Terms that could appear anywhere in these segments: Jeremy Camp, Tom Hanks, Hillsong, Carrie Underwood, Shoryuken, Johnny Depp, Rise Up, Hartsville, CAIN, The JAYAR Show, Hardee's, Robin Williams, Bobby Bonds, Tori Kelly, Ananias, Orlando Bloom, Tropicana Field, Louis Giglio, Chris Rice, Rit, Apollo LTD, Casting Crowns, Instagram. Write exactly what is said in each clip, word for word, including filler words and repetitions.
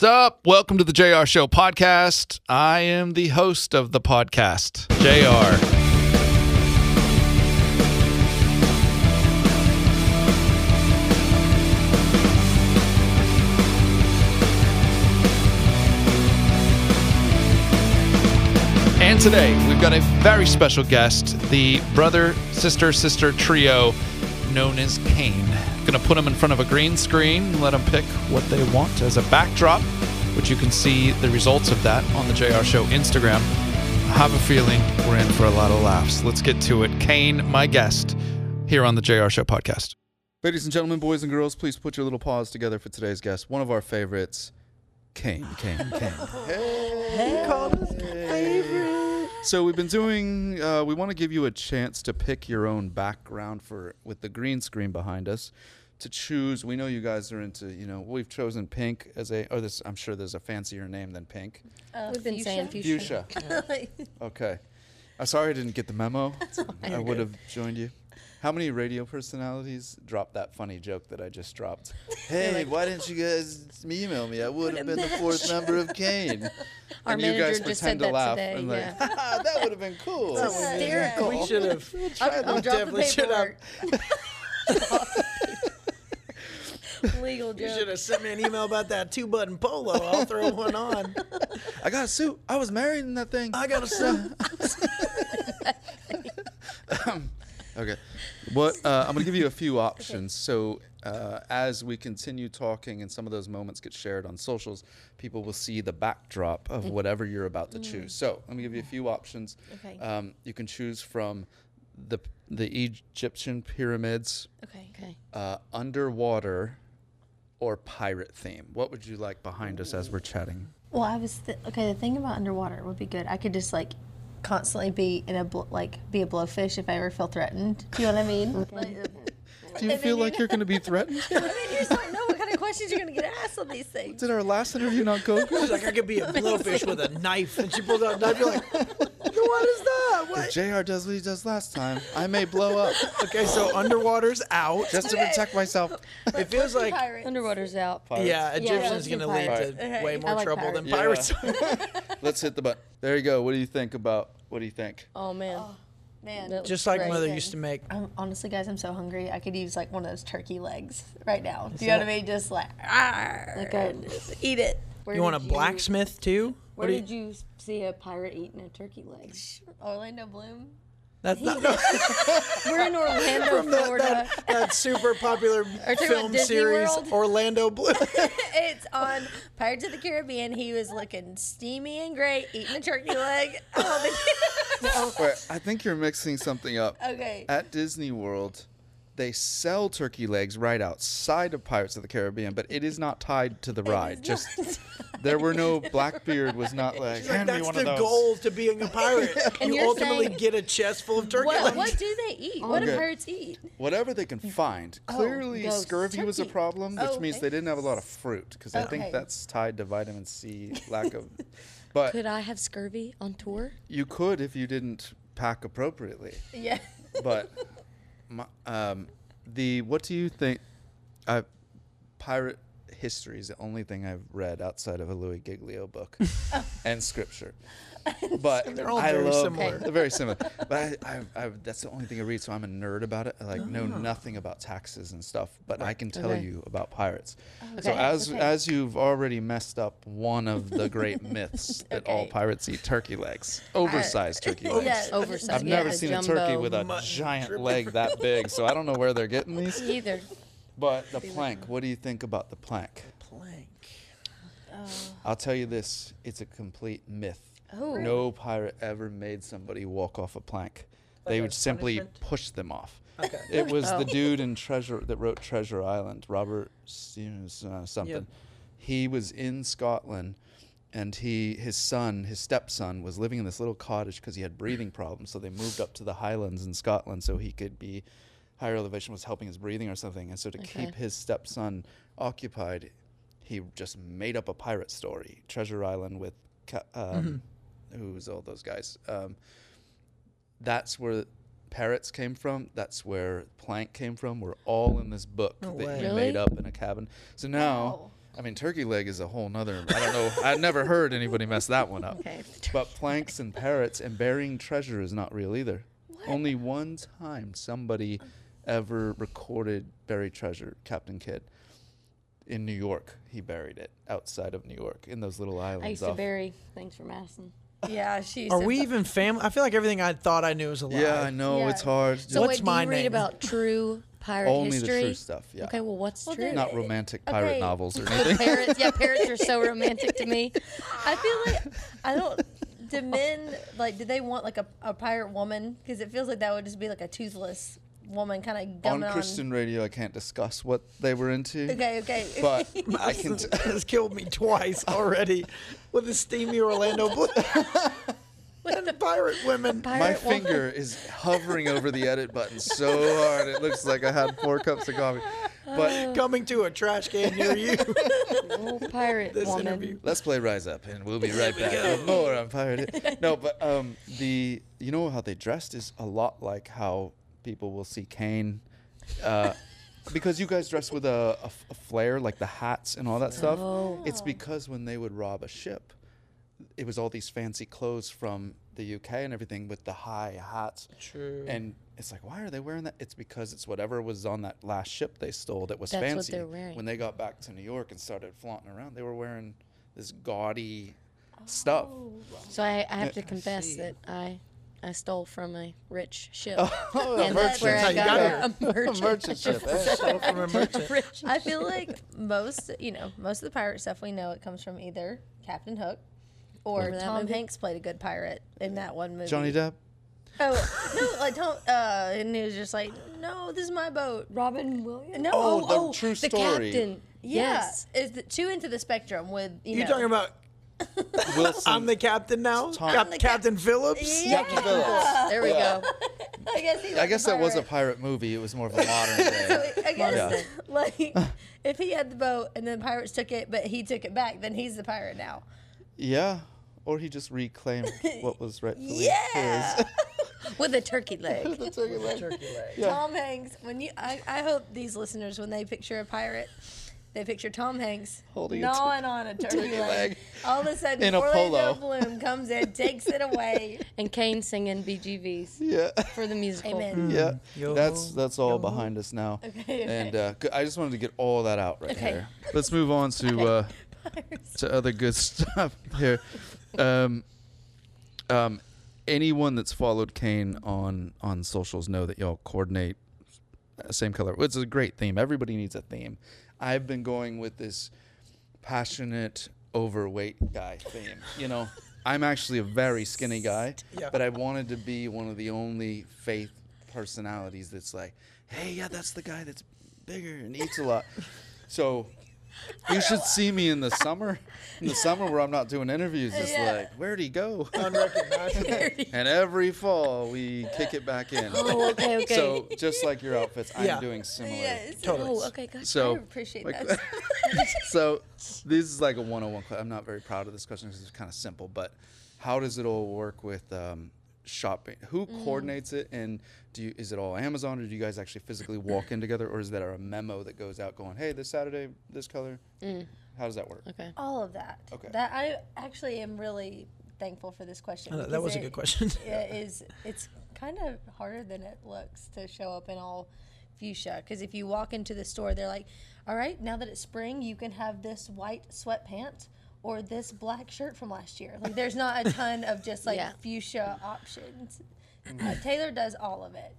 What's up? Welcome to the J R Show podcast. I am the host of the podcast, J R. And today, we've got a very special guest, the brother, sister, sister trio known as CAIN. Gonna put them in front of a green screen and let them pick what they want as a backdrop, which you can see the results of that on the J R Show Instagram. I have a feeling we're in for a lot of laughs. Let's get to it. CAIN, my guest, here on the J R Show podcast. Ladies and gentlemen, boys and girls, please put your little paws together for today's guest. One of our favorites, CAIN, CAIN, CAIN. Hey! Hey. He called us favorite. So we've been doing, uh, we want to give you a chance to pick your own background for with the green screen behind us to choose. We know you guys are into, you know, we've chosen pink as a, or this, I'm sure there's a fancier name than pink. Uh, we've been fuchsia? saying fuchsia. Fuchsia. Okay. I'm sorry I didn't get the memo. I would have joined you. How many radio personalities dropped that funny joke that I just dropped? Hey, why didn't you guys email me? I would have been the fourth member of CAIN. Our and manager you guys just said to that laugh today. And yeah. Like, ah, that would have been cool. That's hysterical. We should have. We definitely should have. Legal joke. You should have sent me an email about that two-button polo. I'll throw one on. I got a suit. I was married in that thing. I got a suit. um, Okay, what, uh, I'm going to give you a few options. Okay. So uh, as we continue talking and some of those moments get shared on socials, people will see the backdrop of whatever you're about to mm. choose. So let me give you a few options. Okay. Um, you can choose from the the Egyptian pyramids, okay. Okay. Uh, underwater, or pirate theme. What would you like behind us as we're chatting? Well, I was th okay. The thing about underwater would be good. I could just like. constantly be in a bl like be a blowfish if I ever feel threatened. Do you know what I mean? Do you feel like you're going to be threatened? I mean, you just don't know what kind of questions you're going to get asked on these things. Did our last interview not go good? She's like, I could be a blowfish with a knife, and she pulls out a knife. You're like, what is that? What? If J R does what he does last time, I may blow up. Okay, so underwater's out. Just okay. to protect myself. It feels like pirates. Underwater's out. Pirates. Yeah, Egyptian's yeah, going to lead to okay. way more like trouble pirates. than pirates. Yeah. Let's hit the button. There you go. What do you think about? What do you think? Oh man, oh, man. Just like great. Mother used to make. I'm, honestly, guys, I'm so hungry. I could use like one of those turkey legs right now. Do you know what I mean? Just like, like I eat it. Where you want a blacksmith you, too? Where did you, you see a pirate eating a turkey leg? Orlando Bloom. That's not. No. We're in Orlando, From that, Florida. That, that super popular film series, World? Orlando Bloom. It's on Pirates of the Caribbean. He was looking steamy and great, eating a turkey leg. Oh, no. Wait, I think you're mixing something up. Okay. At Disney World, they sell turkey legs right outside of Pirates of the Caribbean, but it is not tied to the ride. Just there were no Blackbeard was not like, like hand that's me one the of those. Goal to being a pirate. And you ultimately saying, get a chest full of turkey what, legs. What do they eat? Okay. What do pirates eat? Whatever they can find. Oh, clearly scurvy turkey. was a problem, which oh, means thanks. they didn't have a lot of fruit because okay. I think that's tied to vitamin C lack of. But could I have scurvy on tour? You could if you didn't pack appropriately. Yeah. But. My, um, the what do you think? Uh, pirate history is the only thing I've read outside of a Louis Giglio book and scripture, but so they're all I very love, similar. They're very similar. But I, I, I, that's the only thing I read, so I'm a nerd about it. I like oh. know nothing about taxes and stuff, but right. I can tell okay. you about pirates. Okay. So as okay. as you've already messed up one of the great myths that okay. all pirates eat turkey legs, oversized I, turkey legs. Yeah, oversized. I've yeah, never a seen a turkey with a mutton. giant leg that big, so I don't know where they're getting these either. But the plank, what do you think about the plank? The plank. Oh. I'll tell you this, it's a complete myth. Oh. No pirate ever made somebody walk off a plank. Like they would simply punishment? push them off. Okay. It was oh. the dude in Treasure that wrote Treasure Island, Robert uh, something. Yep. He was in Scotland, and he his son, his stepson, was living in this little cottage because he had breathing problems, so they moved up to the Highlands in Scotland so he could be... higher elevation was helping his breathing or something. And so to okay. keep his stepson occupied, he just made up a pirate story. Treasure Island with, um, mm-hmm. who was all those guys? Um, that's where parrots came from. That's where plank came from. We're all in this book no that way. he really? made up in a cabin. So now... Wow. I mean, turkey leg is a whole nother. I don't know. I've never heard anybody mess that one up. Okay. But planks and parrots and burying treasure is not real either. What? Only one time somebody ever recorded buried treasure, Captain Kidd. In New York, he buried it outside of New York in those little islands. I used to off. bury things from Madison. Yeah, she. Are we even family? I feel like everything I thought I knew was a lie. Yeah, I know yeah. it's hard. So what's wait, my do you read name? about true pirate Only history? Only the true stuff. Yeah. Okay, well, what's well, true? Not romantic okay. pirate novels or anything. Parrots, yeah, parrots are so romantic to me. I feel like I don't. Do men like? Do they want like a, a pirate woman? Because it feels like that would just be like a toothless woman kind of gumming on. On Christian radio, I can't discuss what they were into. Okay, okay. But I can. T- has killed me twice already with the steamy Orlando Blue. And the pirate women. Pirate My woman. finger is hovering over the edit button so hard it looks like I had four cups of coffee. But coming to a trash can near you. Oh, pirate this woman. Interview. Let's play Rise Up, and we'll be right back with more on pirate. No, but um, the you know how they dressed is a lot like how people will see CAIN, uh, because you guys dress with a, a, a flare, like the hats and all that stuff. Oh. It's because when they would rob a ship, it was all these fancy clothes from the U K and everything with the high hats. True. And it's like, why are they wearing that? It's because it's whatever was on that last ship they stole that was That's fancy. What they're wearing. When they got back to New York and started flaunting around, they were wearing this gaudy oh. stuff. So I, I have to confess that I... I stole from a rich ship. Oh, and a that's merchant. where I got, got a, a merchant, a merchant ship. I stole from a merchant. I feel like most, you know, most of the pirate stuff we know, it comes from either Captain Hook or Tom movie? Hanks played a good pirate in that one movie. Johnny Depp? Oh, no, like Tom, uh, and he was just like, no, this is my boat. Robin Williams? No, oh, oh, the oh, true the story. Captain. Yeah, yes. It's the, two into the spectrum with, you You're know. talking about... Wilson. I'm the captain now. Cap- the Captain Cap- Phillips. Yeah. Captain Phillips. There we yeah. go. I guess, he was I guess that was a pirate movie. It was more of a modern day. So I guess, yeah. like, if he had the boat and then pirates took it, but he took it back, then he's the pirate now. Yeah, or he just reclaimed what was rightfully yeah. his. With a turkey leg. With a turkey leg. Turkey leg. Yeah. Tom Hanks. When you, I, I hope these listeners, when they picture a pirate. They picture Tom Hanks holding gnawing a t- on a turkey, turkey leg. leg. All of a sudden, in Orlando Bloom comes in, takes it away, and Cain singing B G Vs yeah. for the musical. Amen. Mm. Yeah, yo, that's that's all yo. behind us now. Okay, okay. And uh, I just wanted to get all that out right okay. there. Let's move on to uh, to other good stuff here. Um, um, anyone that's followed Cain on on socials know that y'all coordinate same color. It's a great theme. Everybody needs a theme. I've been going with this passionate overweight guy theme. You know, I'm actually a very skinny guy, yeah. but I wanted to be one of the only faith personalities that's like, hey, yeah, that's the guy that's bigger and eats a lot. So you should see me in the summer, in the summer where I'm not doing interviews. It's yeah. like, where'd he go? Unrecognizable. And every fall we kick it back in. Oh, okay, okay. So just like your outfits, yeah. I'm doing similar. Yeah, totally. Oh, okay, gosh, so, I appreciate like, that. So this is like a one oh one question. I'm not very proud of this question because it's kind of simple, but how does it all work with um, shopping? Who mm. coordinates it, and do you, is it all Amazon, or do you guys actually physically walk in together, or is that a memo that goes out going, hey, this Saturday, this color? Mm. How does that work? Okay, all of that. Okay, that I actually am really thankful for this question. Uh, that was it, a good question. It is. It's kind of harder than it looks to show up in all fuchsia, because if you walk into the store, they're like, all right, now that it's spring, you can have this white sweatpants or this black shirt from last year. Like, there's not a ton of just like yeah. fuchsia options. Uh, Taylor does all of it.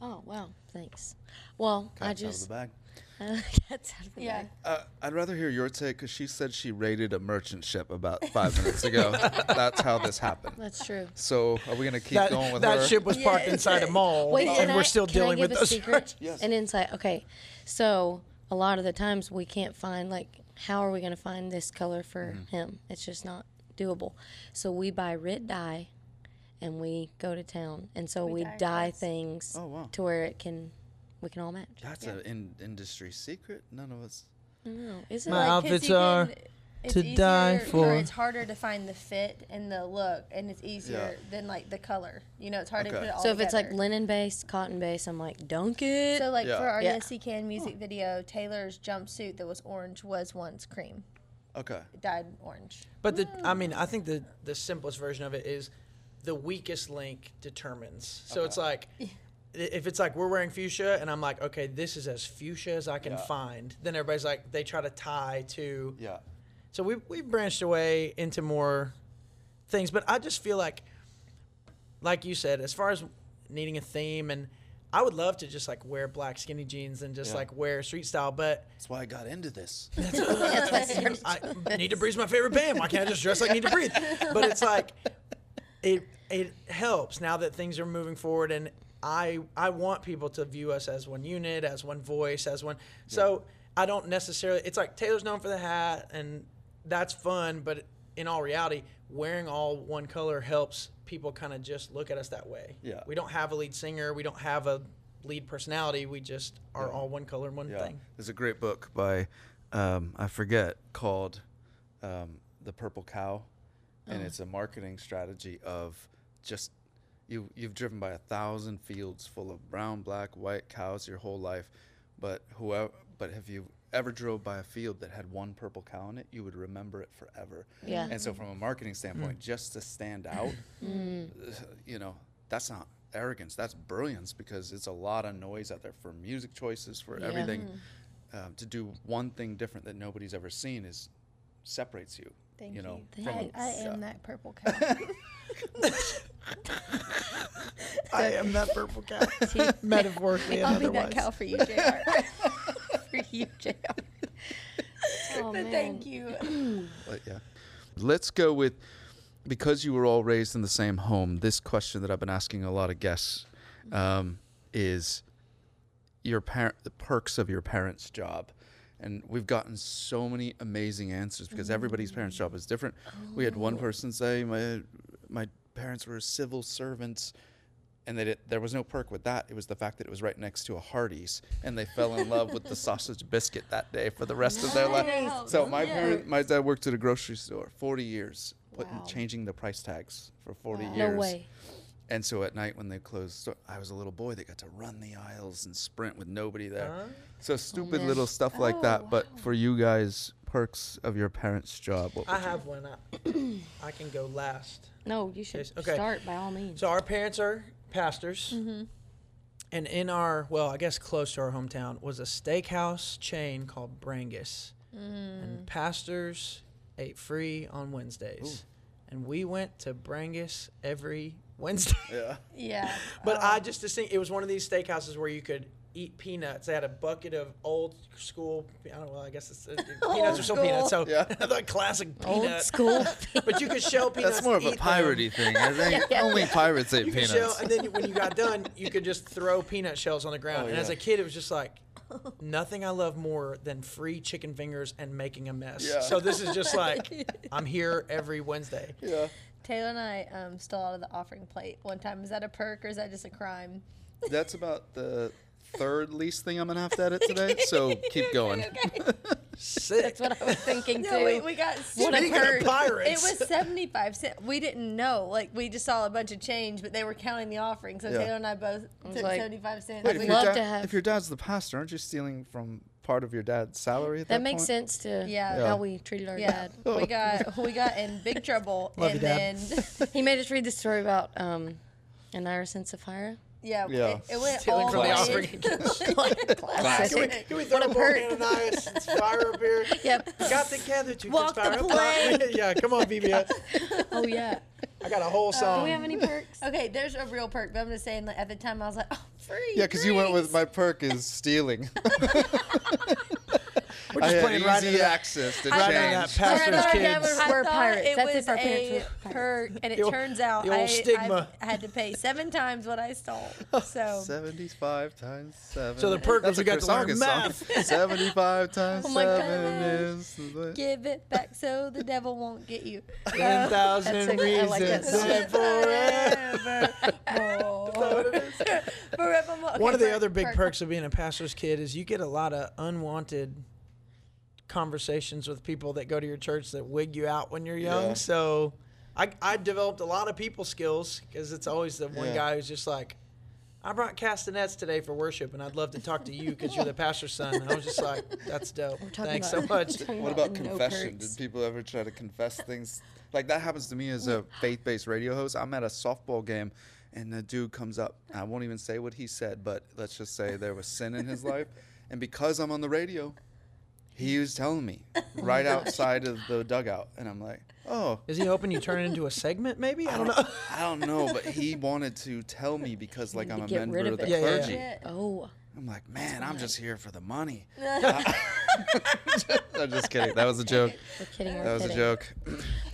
Oh, wow. Thanks. Well, Cats I just. Out of the bag. Cats out of the yeah. bag. Uh, I'd rather hear your take, because she said she raided a merchant ship about five minutes ago. That's how this happened. That's true. So are we going to keep that, going with that her? That ship was yeah, parked inside a mall. Wait, and I, we're still dealing with those. Can I give a secret? Yes. An insight. Okay. So a lot of the times we can't find, like, how are we going to find this color for mm. him? It's just not doable. So we buy Rit dye, and we go to town, and so we, we dye, dye things oh, wow. to where it can, we can all match. That's yeah. an in- industry secret. None of us. No, is it? My like outfits are it's to easier, die for. Or it's harder to find the fit and the look, and it's easier yeah. than like the color. You know, it's hard okay. to put it all. So if together. It's like linen based, cotton based, I'm like, dunk it. So like yeah. for our yeah. Yes He Can music video, Taylor's jumpsuit that was orange was once cream. Okay. It dyed orange. But the mm. I mean, I think the the simplest version of it is, the weakest link determines. So okay. it's like, if it's like we're wearing fuchsia, and I'm like, okay, this is as fuchsia as I can yeah. find. Then everybody's like, they try to tie to. Yeah. So we we branched away into more things, but I just feel like, like you said, as far as needing a theme, and I would love to just like wear black skinny jeans and just yeah. like wear street style, but that's why I got into this. That's why I, I Need to Breathe's my favorite band. Why can't I just dress like Need to Breathe? But it's like, it it helps now that things are moving forward, and I I want people to view us as one unit, as one voice, as one. Yeah. So I don't necessarily. It's like Taylor's known for the hat, and that's fun. But in all reality, wearing all one color helps people kind of just look at us that way. Yeah. We don't have a lead singer. We don't have a lead personality. We just are yeah. all one color and one yeah. thing. There's a great book by um, I forget called um, The Purple Cow. And it's a marketing strategy of just, you, you've driven by a thousand fields full of brown, black, white cows your whole life. But whoever, but have you ever drove by a field that had one purple cow in it? You would remember it forever. Yeah. And so from a marketing standpoint, mm. just to stand out, mm. you know, that's not arrogance. That's brilliance, because it's a lot of noise out there for music choices, for yeah. everything. Mm. Um, to do one thing different that nobody's ever seen is separates you. Thank you. Know, you. I, I am that purple cow. I am that purple cow. Metaphorically and otherwise. I'll be that cow for you, J R For you, J R Oh, man. Thank you. But yeah. Let's go with, because you were all raised in the same home, this question that I've been asking a lot of guests um, is your par- the perks of your parents' job. And we've gotten so many amazing answers, because everybody's parents' job is different. Oh. We had one person say, my my parents were civil servants, and they did, there was no perk with that. It was the fact that it was right next to a Hardee's, and they fell in love with the sausage biscuit that day for the rest nice. Of their life. So my yeah. parent, my dad worked at a grocery store forty years, putting wow. changing the price tags for forty wow. years. No way. And so at night when they closed, I was a little boy that got to run the aisles and sprint with nobody there. Uh-huh. So stupid oh, little stuff like oh, that. Wow. But for you guys, perks of your parents' job. What I have you? One. I, I can go last. No, you should okay. start by all means. So our parents are pastors. Mm-hmm. And in our, well, I guess close to our hometown, was a steakhouse chain called Brangus. Mm. And pastors ate free on Wednesdays. Ooh. And we went to Brangus every Wednesday. Yeah. Yeah. But um, I just distinct, it was one of these steakhouses where you could eat peanuts. They had a bucket of old school, I don't know, I guess it's, it, peanuts are still school. Peanuts. So yeah. the classic peanut. Old school. But you could shell peanuts. That's more of a piratey thing. I think yeah. only pirates ate you peanuts. Shell, and then when you got done, you could just throw peanut shells on the ground. Oh, and yeah. as a kid, it was just like, nothing I love more than free chicken fingers and making a mess. Yeah. So this is just like, I'm here every Wednesday. Yeah. Taylor and I um, stole out of the offering plate one time. Is that a perk or is that just a crime? That's about the third least thing I'm going to have to edit today, so keep going. Okay, okay. Sick. That's what I was thinking, no, too. We, we got super of pirates. It was seventy-five cents. We didn't know. Like, we just saw a bunch of change, but they were counting the offering, so yeah. Taylor and I both I took like, seventy-five cents. Wait, if, your da- to have if your dad's the pastor, aren't you stealing from part of your dad's salary at that, that makes point? Sense to yeah. how we treated our yeah. dad. We got we got in big trouble. Love and you, then he made us read the story about um an Irish and Sapphira. Yeah, yeah. It, it went all the way. Classic. Can we, can we throw a more Ananias and Sapphira up here? Yep. Got together to walk conspire. The plane. Yeah, come on, B B S. Oh, yeah. I got a whole song. Uh, do we have any perks? Okay, there's a real perk, but I'm just saying, like, at the time I was like, oh, free. Yeah, because you went with my perk is stealing. We're just I playing had easy right access to change. That pastor's I kids. I were pirates. It That's was if our parents were perk, and it old, turns out I, I, I had to pay seven times what I stole. So seventy-five times seven. So the perk was we got to learn math. Seventy-five times oh seven gosh. Is give it back so the devil won't get you. Ten thousand reasons like forever. Forever more. Okay, one of the other big perks of being a pastor's kid is you get a lot of unwanted conversations with people that go to your church that wig you out when you're young. Yeah. So I, I developed a lot of people skills, because it's always the one yeah. guy who's just like, I brought castanets today for worship, and I'd love to talk to you because you're the pastor's son. And I was just like, that's dope. Thanks so much. What about confession? Did people ever try to confess things? Like, that happens to me as a faith-based radio host. I'm at a softball game, and the dude comes up. I won't even say what he said, but let's just say there was sin in his life. And because I'm on the radio, he was telling me right outside of the dugout. And I'm like, oh. Is he hoping you turn it into a segment maybe? I don't know. I don't know, but he wanted to tell me because, like, I'm a member of, of the yeah, clergy. Yeah, yeah. Oh. I'm like, man, I'm just here for the money. I'm just kidding. That was a joke. We're kidding. We're that was kidding. a joke.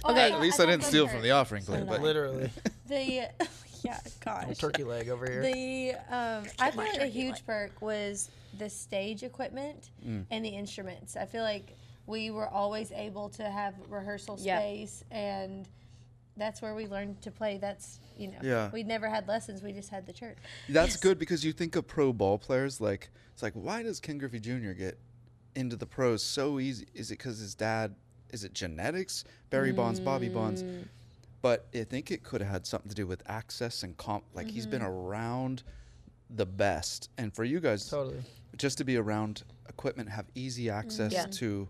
Okay. At least I, I didn't steal hurt. from the offering plate. So but literally. The, yeah, gosh. Turkey leg over here. The, um, I feel like a huge leg. perk was the stage equipment mm. and the instruments. I feel like we were always able to have rehearsal space, yep. and that's where we learned to play. That's, you know, yeah. we never had lessons. We just had the church. That's yes. good, because you think of pro ball players, like, it's like, why does Ken Griffey Junior get into the pros so easy? Is it because his dad, is it genetics? Barry mm. Bonds, Bobby Bonds. But I think it could have had something to do with access and comp. Like, mm-hmm. he's been around the best. And for you guys, totally. just to be around equipment, have easy access yeah. to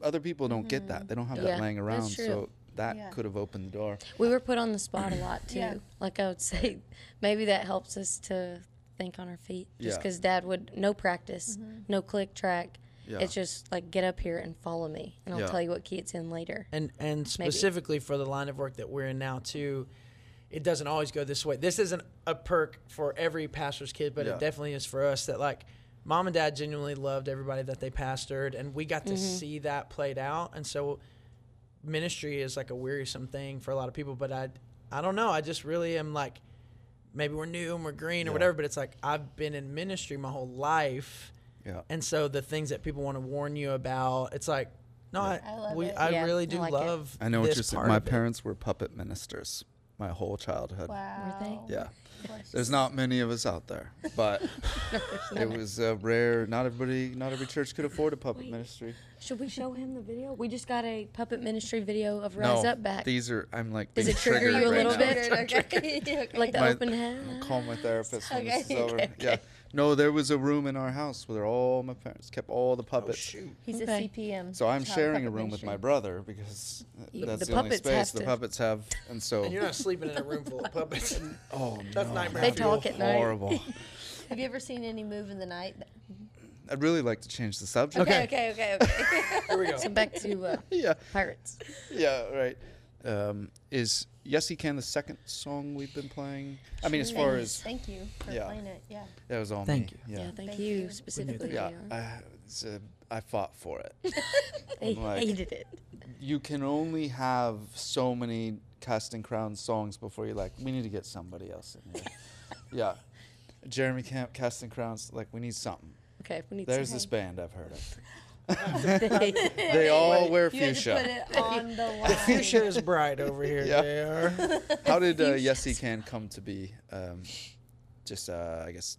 other people don't mm-hmm. get that. They don't have yeah. that laying around. So that yeah. could have opened the door. We were put on the spot a lot too. Yeah. Like, I would say maybe that helps us to think on our feet, just because yeah. dad would, no practice, mm-hmm. no click track. Yeah. It's just like, get up here and follow me, and I'll yeah. tell you what key it's in later. And and specifically maybe. for the line of work that we're in now too, it doesn't always go this way. This isn't a perk for every pastor's kid, but yeah. it definitely is for us, that, like, Mom and Dad genuinely loved everybody that they pastored, and we got to mm-hmm. see that played out. And so ministry is like a wearisome thing for a lot of people, but I, I don't know. I just really am like, maybe we're new and we're green yeah. or whatever, but it's like, I've been in ministry my whole life. Yeah. And so the things that people want to warn you about, it's like, no, yeah. I, I, we, it. I yeah, really do I like love it. I know what you're saying. My parents were puppet ministers my whole childhood. Wow. Were they? Yeah. There's not many of us out there, but it was uh, rare. Not everybody, not every church could afford a puppet Wait, ministry. Should we show him the video? We just got a puppet ministry video of Rise no, Up back. These are, I'm like, does it trigger you a little right bit? Okay. Okay. Like the my, open hand? I'll call my therapist when okay. this is over. Okay, okay. Yeah. No, there was a room in our house where all my parents kept all the puppets. Oh, shoot. He's okay. a C P M. So I'm sharing a room ministry. with my brother, because you, that's the, the only space the puppets have. And so and you're not sleeping in a room full of puppets. Oh, no. That's nightmare. They talk at night. Horrible. Have you ever seen any move in the night? I'd really like to change the subject. Okay, okay, okay. okay. Here we go. So back to uh, yeah. Pirates. Yeah, right. Um, is Yes He Can the second song we've been playing? I mean, as far as thank you for yeah. playing it. Yeah, that was all thank me. You. Yeah. yeah, thank, thank you, you specifically. Yeah, I, a, I fought for it. I like, hated it. You can only have so many Casting Crowns songs before you're like, we need to get somebody else in here. yeah, Jeremy Camp, Casting Crowns. Like, we need something. Okay, we need. There's this band I've heard of. They all Wait, wear fuchsia. Put it on the, the fuchsia is bright over here. Yeah. How did uh, Yes He Can come to be? Um, just uh, I guess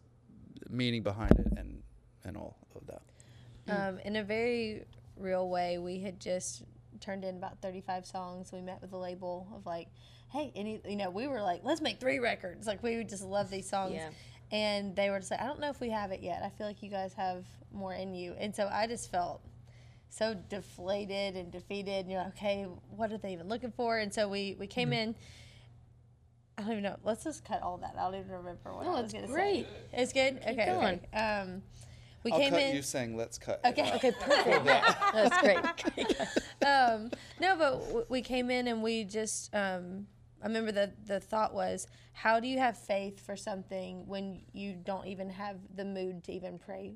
meaning behind it and and all of that. Um, in a very real way, we had just turned in about thirty-five songs. We met with the label of like, hey, any you know, we were like, let's make three records. Like, we would just love these songs. Yeah. And they were just like, I don't know if we have it yet. I feel like you guys have more in you. And so I just felt so deflated and defeated. And you're like, okay, what are they even looking for? And so we, we came mm-hmm. in. I don't even know. Let's just cut all that. I don't even remember what no, I was going to say. It's great. It's good? Keep okay. Going. Okay. Um, we I'll came cut in. you saying, let's cut. Okay. It okay, perfect. That's great. um, no, but w we came in and we just um, – I remember the, the thought was, how do you have faith for something when you don't even have the mood to even pray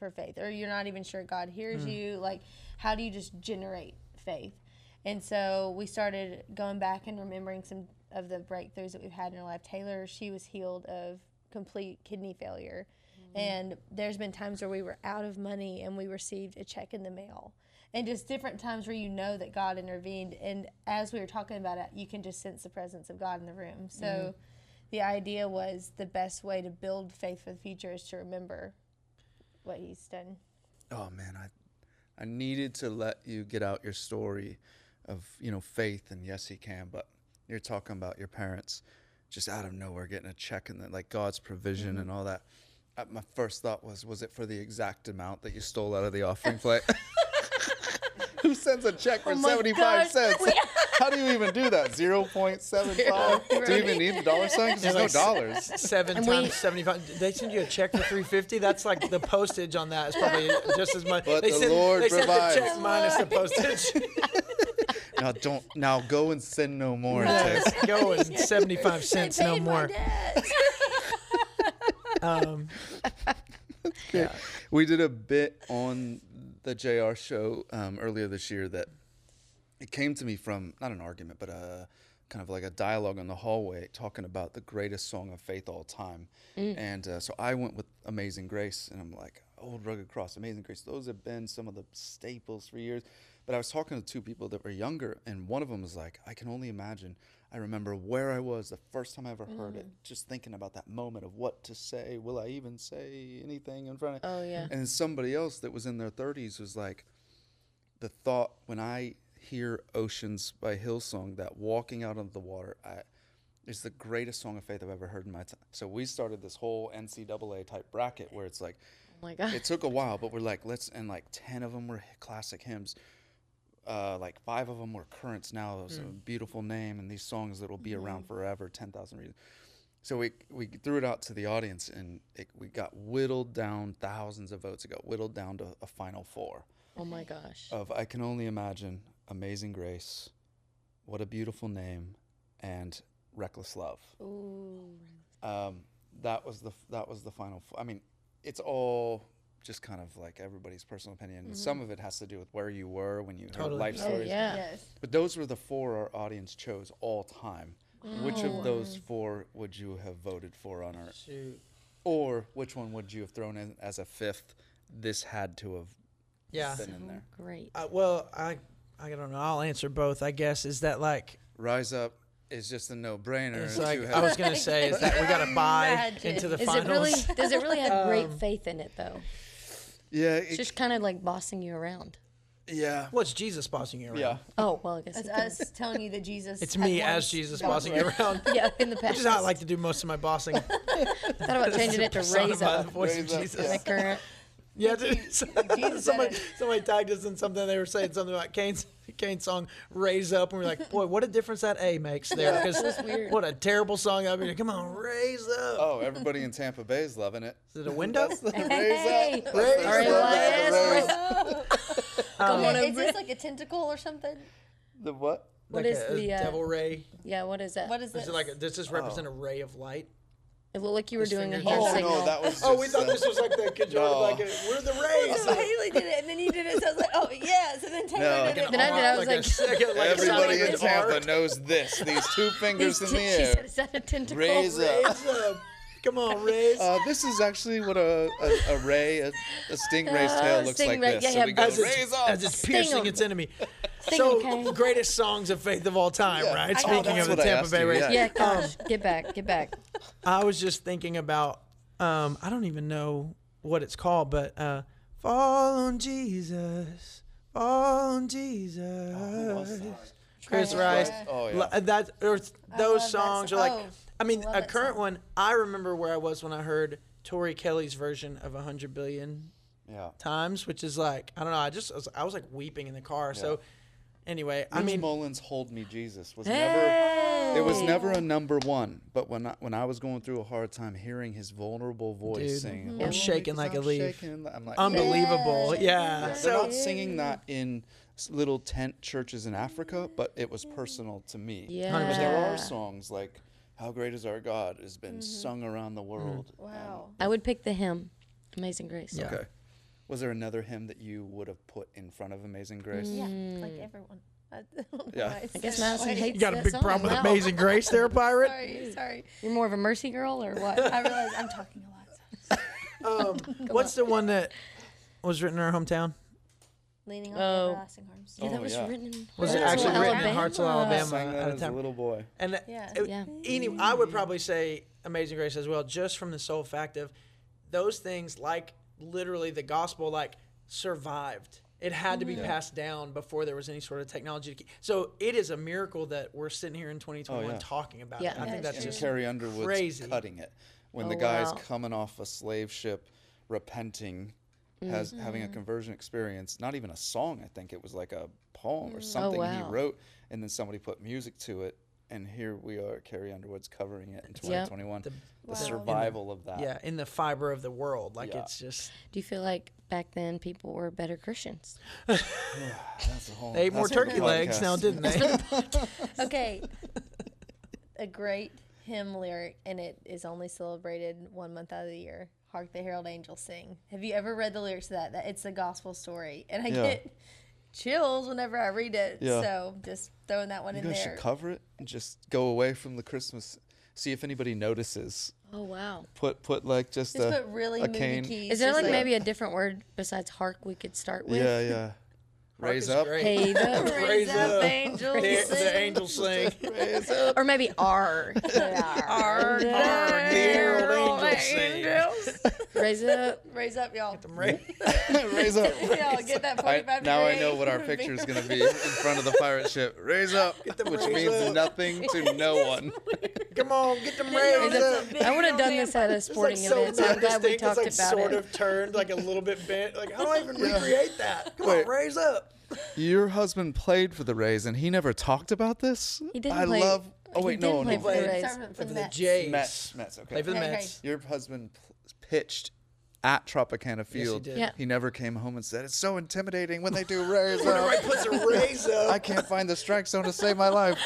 for faith? Or you're not even sure God hears mm. you? Like, how do you just generate faith? And so we started going back and remembering some of the breakthroughs that we've had in our life. Taylor, she was healed of complete kidney failure. Mm. And there's been times where we were out of money and we received a check in the mail. And just different times where you know that God intervened. And as we were talking about it, you can just sense the presence of God in the room. So mm-hmm. the idea was the best way to build faith for the future is to remember what he's done. Oh, man, I I needed to let you get out your story of, you know, faith and Yes He Can. But you're talking about your parents just out of nowhere getting a check and the, like God's provision mm-hmm. and all that. Uh, my first thought was, was it for the exact amount that you stole out of the offering plate? Who sends a check for oh seventy-five cents? How do you even do that? zero point seven five? Right. Do you even need the dollar sign? Because there's like no dollars. Seven and times we, seventy-five. They send you a check for three fifty? That's like the postage on that is probably just as much. But they the send, Lord they provides. They sent the check the minus the postage. Now don't, now go and send no more. No. Go and seventy-five cents no more. um, yeah. We did a bit on the J R show um, earlier this year that it came to me from, not an argument, but a kind of like a dialogue in the hallway talking about the greatest song of faith all time. Mm. And uh, so I went with Amazing Grace, and I'm like, Old Rugged Cross, Amazing Grace. Those have been some of the staples for years. But I was talking to two people that were younger, and one of them was like, I can only imagine. I remember where I was the first time I ever mm. heard it, just thinking about that moment of what to say. Will I even say anything in front of Oh, yeah. And somebody else that was in their thirties was like, the thought, when I hear Oceans by Hillsong, that walking out onto the water, I, it's the greatest song of faith I've ever heard in my time. So we started this whole N C double A type bracket where it's like, oh my God. It took a while, but we're like, let's, and like ten of them were classic hymns. Uh, like five of them were currents now. It was mm. a beautiful name, and these songs that will be mm-hmm. around forever, ten thousand reasons. So we we threw it out to the audience, and it, we got whittled down, thousands of votes. It got whittled down to a final four. Oh, my gosh. Of I Can Only Imagine, Amazing Grace, What a Beautiful Name, and Reckless Love. Ooh. Um, that was the that was the final four. I mean, it's all just kind of like everybody's personal opinion. Mm-hmm. Some of it has to do with where you were when you totally. Heard life stories. Oh, yeah. Yes. But those were the four our audience chose all time. Wow. Which of those four would you have voted for on our... Shoot. Or which one would you have thrown in as a fifth? This had to have yeah. been so in there. Great. Uh, well, I I don't know. I'll answer both, I guess. Is that like... Rise Up. It's just a no-brainer. It's like, I was going to say, is that we got to buy into the is finals. It really, does it really have um, great faith in it, though? Yeah. It, it's just kind of like bossing you around. Yeah. Well, it's Jesus bossing you around. Yeah. Oh, well, I guess it's us telling you that Jesus. It's me as Jesus bossing you around. Yeah, in the past. Which is how I like to do most of my bossing. I thought about changing it to Raise Up. The voice raise of Jesus. Up, yeah. current. Yeah, dude, somebody, somebody tagged us in something. They were saying something about Cain's, Cain's song, Raise Up. And we were like, boy, what a difference that A makes there. Because what a terrible song. I mean, come on, raise up. Oh, everybody in Tampa Bay is loving it. Is it a window? the hey. Raise up. Raise, raise up. Raise up. Come on, is this like a tentacle or something? The what? What like is a, the... Uh, devil ray. Yeah, what is that? What is this? Is it like a, does this represent oh. a ray of light? It looked like you were His doing a hand oh, signal. No, that was just, oh, we thought uh, this was like the control. Like, we're the rays. So Haley did it, and then you did it. So I was like, oh, yeah. So then Taylor no, did it. Then I did it. I was like, like, second, like everybody in Tampa art. Knows this. These two fingers These in the air. She said, is that a tentacle? Raise up. Raise up. Come on, raise. Uh, this is actually what a, a, a ray, a, a stingray's uh, tail looks stingray, like this. Yeah, so yeah, we go, raise up. As it's piercing its enemy. Sting so, okay. Greatest songs of faith of all time, yeah. right? I Speaking of the Tampa Bay Rays. Yeah, yeah gosh, get back, get back. I was just thinking about, um, I don't even know what it's called, but uh, Fall on Jesus, Fall on Jesus. Oh, Chris Rice. Oh, yeah. That, or those songs that. Are like, oh, I mean, I a current one, I remember where I was when I heard Tori Kelly's version of one hundred billion yeah. times, which is like, I don't know, I just, I was, I was like weeping in the car. Yeah. So anyway, Rich I mean. Mullins' Hold Me Jesus was hey. never, it was never a number one, but when I, when I was going through a hard time hearing his vulnerable voice singing. Mm-hmm. I'm shaking like I'm a leaf. Shaking, I'm like, unbelievable, yeah. yeah. yeah. So, they're not singing that in little tent churches in Africa, but it was personal to me. Yeah. But there are songs like How Great Is Our God has been mm-hmm. sung around the world. Mm-hmm. Wow. I would pick the hymn, Amazing Grace. Yeah. Okay. Was there another hymn that you would have put in front of Amazing Grace? Yeah, mm. like everyone. I don't yeah. know I guess Madison hates You got a big problem with now. Amazing Grace there, Pirate? sorry, sorry. You're more of a mercy girl or what? I realize I'm talking a lot. um, what's on. the one that was written in our hometown? Leaning on oh. Everlasting Arms. Yeah, that was oh, yeah. written in Was it actually written Alabama? in Hartsville, Alabama? I that as a little boy. And that, yeah. It, yeah. Anyway, I would probably say Amazing Grace as well, just from the sole fact of those things, like literally the gospel, like survived It had to be yeah. passed down before there was any sort of technology. To keep. So it is a miracle that we're sitting here in twenty twenty-one oh, yeah. talking about yeah, it. I yeah, think that's just Carrie Underwood's crazy. Cutting it. When oh, the guy's wow. coming off a slave ship, repenting, has mm-hmm. having a conversion experience, not even a song, I think it was like a poem or something oh, wow. he wrote, and then somebody put music to it. And here we are, Carrie Underwood's covering it in twenty twenty-one. Yep. The, the wow. survival the, of that. Yeah, in the fiber of the world. Like, yeah. it's just... Do you feel like back then people were better Christians? yeah, that's a whole, they ate more turkey legs now, didn't they? Okay. A great hymn lyric, and it is only celebrated one month out of the year. Hark the Herald Angels Sing. Have you ever read the lyrics to that? That it's a gospel story. And I yeah. get... chills whenever I read it. Yeah. So just throwing that one you in there. You should cover it and just go away from the Christmas. See if anybody notices. Oh wow. Put put like just, just a, put really a cane. Keys, is there like, like maybe a different word besides hark we could start with? Yeah, yeah. Raise up. Hey, the, raise up, up. Angels the, sing. The angels sing. Raise up. Or maybe R. Yeah. R. R. Dear old angels. Raise up. Raise up, y'all. Get them raised. Raise up. Y'all get that forty-five degree. Now I know what our picture is going to be in front of the pirate ship. Raise up. Get them which raise means up. Nothing to no one. Come on, get them raised up. I would have done this at a sporting like event. So I'm glad we talked like about it. It's sort of turned like a little bit bent. Like, how do I even recreate that? Come on, raise up. Your husband played for the Rays, and he never talked about this? He didn't I play. love... Oh, wait, he no. He no, played no. for, for, for the Mets. Jays. Mets, Mets, okay. Played for the okay, Mets. Okay. Your husband pitched at Tropicana Field. Yes, he, did. Yeah. He never came home and said, it's so intimidating when they do Rays. When I puts a Rays up. I can't find the strike zone to save my life.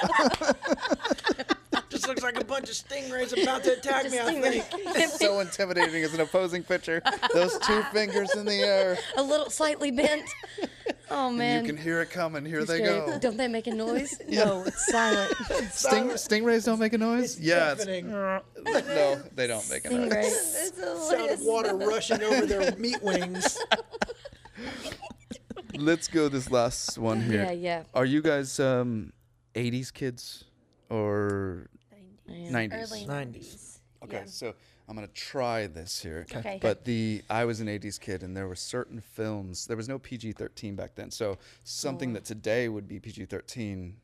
Just looks like a bunch of stingrays about to attack me, I think. It's so intimidating as an opposing pitcher. Those two fingers in the air. A little slightly bent. Oh man! And you can hear it coming. Here He's they scary. go. Don't they make a noise? yeah. No, it's silent. Sting, stingrays don't make a noise. It's yeah. It's, no, they don't make a noise. Stingrays. The sound of water rushing over their meat wings. Let's go this last one here. Yeah, yeah. Are you guys um, eighties kids or nineties? Early nineties. Okay, yeah. So I'm gonna try this here, okay. But the I was an eighties kid, and there were certain films. There was no P G thirteen back then, so something oh. that today would be P G thirteen,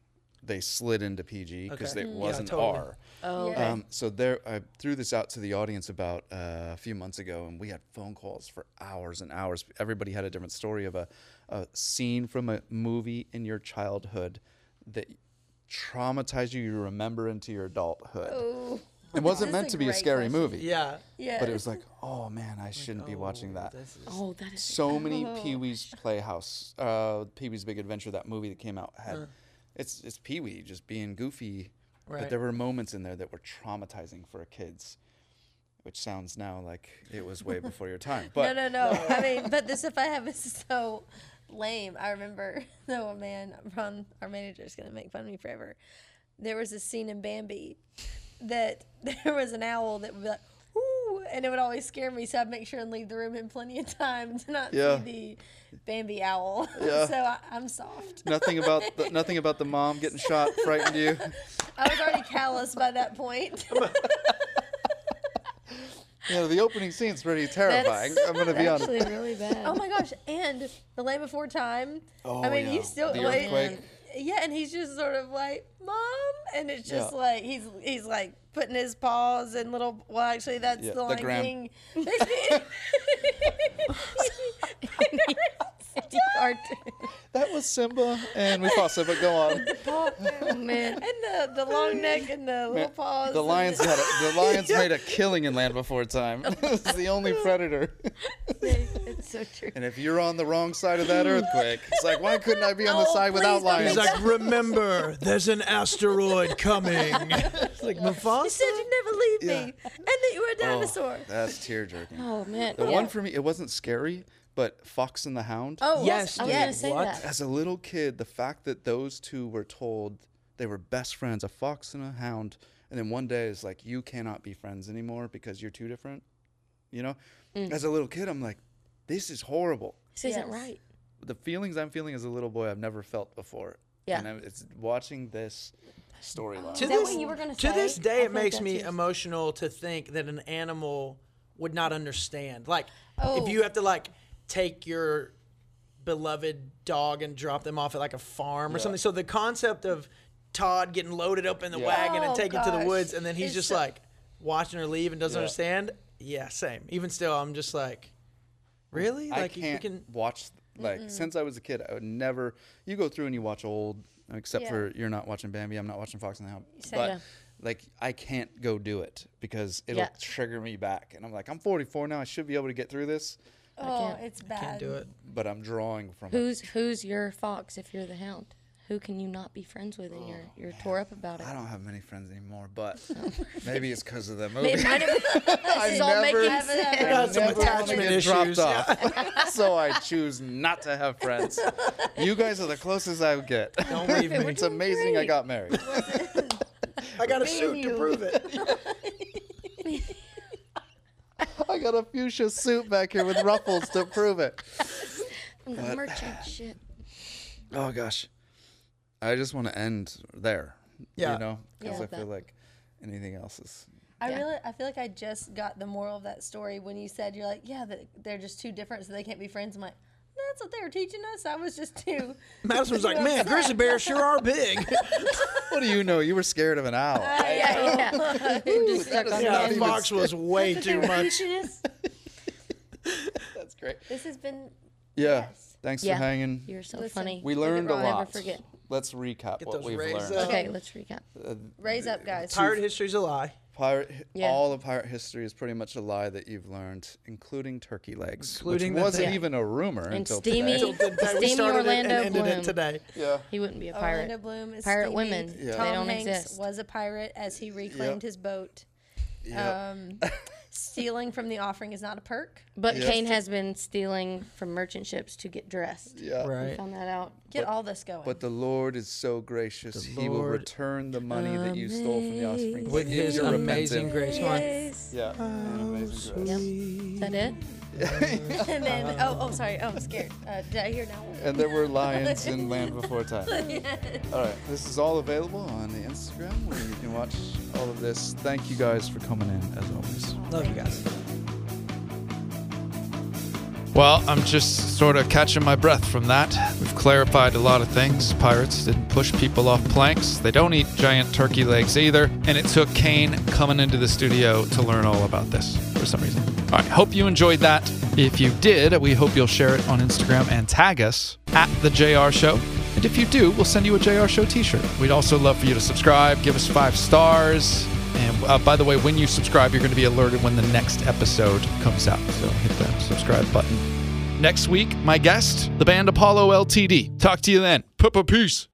they slid into P G because okay. it wasn't yeah, totally. R. Oh, yeah. um, so there, I threw this out to the audience about uh, a few months ago, and we had phone calls for hours and hours. Everybody had a different story of a, a scene from a movie in your childhood that traumatized you. You remember into your adulthood. Oh. It wasn't meant to be a scary question. movie. Yeah. Yeah. But it was like, oh man, I like, shouldn't oh, be watching that. Is... Oh, that is so many oh. Pee-wee's Playhouse, uh, Pee-wee's Big Adventure, that movie that came out had uh. it's it's Pee-wee just being goofy. Right. But there were moments in there that were traumatizing for kids. Which sounds now like it was way before your time. But no, no, no. I mean, but this if I have is so lame. I remember though, man, Ron, our manager's gonna make fun of me forever. There was a scene in Bambi that there was an owl that would be like, ooh, and it would always scare me, so I'd make sure and leave the room in plenty of time to not yeah. see the Bambi owl. Yeah. So I, I'm soft. Nothing about the, nothing about the mom getting shot frightened you? I was already callous by that point. Yeah, the opening scene's pretty terrifying. That's I'm gonna be honest. Actually, really bad. Oh my gosh! And The Land Before Time. Oh, I mean, yeah. you still the wait. Earthquake. Yeah, and he's just sort of like, Mom, and it's just yeah. like he's he's like putting his paws and little. Well, actually, that's yeah, the Lion grand- King. That was Simba, and we fought Simba. Go on. Oh, man. And the, the long neck and the man, little paws. The lions had a, the lions made a killing in Land Before Time. It's the only predator. It's so true. And if you're on the wrong side of that earthquake, it's like, why couldn't I be on the oh, side without lions? He's like, remember, there's an asteroid coming. It's like Mufasa. You said you'd never leave yeah. me, and that you were a dinosaur. Oh, that's tear jerking. Oh man. The yeah. one for me, it wasn't scary. But Fox and the Hound. Oh, yes. I was going to say that. As a little kid, the fact that those two were told they were best friends, a fox and a hound, and then one day it's like, you cannot be friends anymore because you're too different. You know? Mm. As a little kid, I'm like, this is horrible. This yes. isn't right. The feelings I'm feeling as a little boy I've never felt before. Yeah. And I'm, it's watching this storyline. To, to this day, I it makes me is. emotional to think that an animal would not understand. Like, oh. if you have to, like, take your beloved dog and drop them off at like a farm or yeah. something. So the concept of Todd getting loaded up in the yeah. wagon and taken oh, to the woods, and then he's it's just so like watching her leave and doesn't yeah. understand. Yeah, same. Even still, I'm just like, really? I like, can't you can watch. Like mm-mm. since I was a kid, I would never. You go through and you watch old, except yeah. for you're not watching Bambi. I'm not watching Fox and the Hound. So, but yeah. like I can't go do it because it'll yeah. trigger me back, and I'm like, I'm forty-four now. I should be able to get through this. Oh, it's bad. I can't do it. But I'm drawing from who's it. Who's your fox if you're the hound? Who can you not be friends with? And you're, you're tore up about it. I don't have many friends anymore, but maybe it's because of that movie. It might have been, I never, all making I never some attachment get dropped off, so I choose not to have friends. You guys are the closest I would get. Don't leave me. It's amazing I got married. I got a suit to prove it. I got a fuchsia suit back here with ruffles to prove it. I'm the merchant shit. Oh, gosh. I just want to end there, yeah. you know, because yeah, I feel that. like anything else is. I yeah. really, I feel like I just got the moral of that story when you said you're like, yeah, they're just too different, so they can't be friends. I'm like, that's what they were teaching us. I was just too. Madison was like, upset. Man, grizzly bears sure are big. What do you know? You were scared of an owl. Uh, yeah, yeah. Ooh, just stuck that on yeah, that box was way too much. That's great. This has been. Yeah. Yes. Thanks yeah. for hanging. You're so Listen, funny. We learned a lot. Never forget. Let's recap Get what we've learned. Up. Okay, let's recap. Uh, raise up, guys. Pirate history's a lie. Pirate, yeah. All of pirate history is pretty much a lie that you've learned, including turkey legs, including which wasn't yeah. even a rumor and until steamy, today. Until today. Steamy we started Orlando it and ended Bloom. It today. Yeah. He wouldn't be a pirate. Orlando Bloom is pirate steamy. Women. Yeah. Tom they don't Hanks exist. Was a pirate as he reclaimed yep. his boat. Yep. Um, stealing from the offering is not a perk. But yes. Cain has been stealing from merchant ships to get dressed. Yeah, right. We found that out. Get but, all this going. But the Lord is so gracious; the He Lord will return the money amazing. That you stole from the offspring with His amazing grace. Yeah, oh, amazing grace. Yep. Is that it? And then, oh, oh, sorry. Oh, I'm scared. Uh, did I hear now? And there were lions in Land Before Time. Yes. All right. This is all available on the Instagram where you can watch all of this. Thank you guys for coming in, as always. Love you guys. Well, I'm just sort of catching my breath from that. We've clarified a lot of things. Pirates didn't push people off planks. They don't eat giant turkey legs either. And it took Cain coming into the studio to learn all about this for some reason. All right, hope you enjoyed that. If you did, we hope you'll share it on Instagram and tag us at The J R Show. And if you do, we'll send you a J R Show t-shirt. We'd also love for you to subscribe, give us five stars. And uh, by the way, when you subscribe, you're going to be alerted when the next episode comes out. So hit that subscribe button. Next week, my guest, the band Apollo L T D. Talk to you then. Papa peace.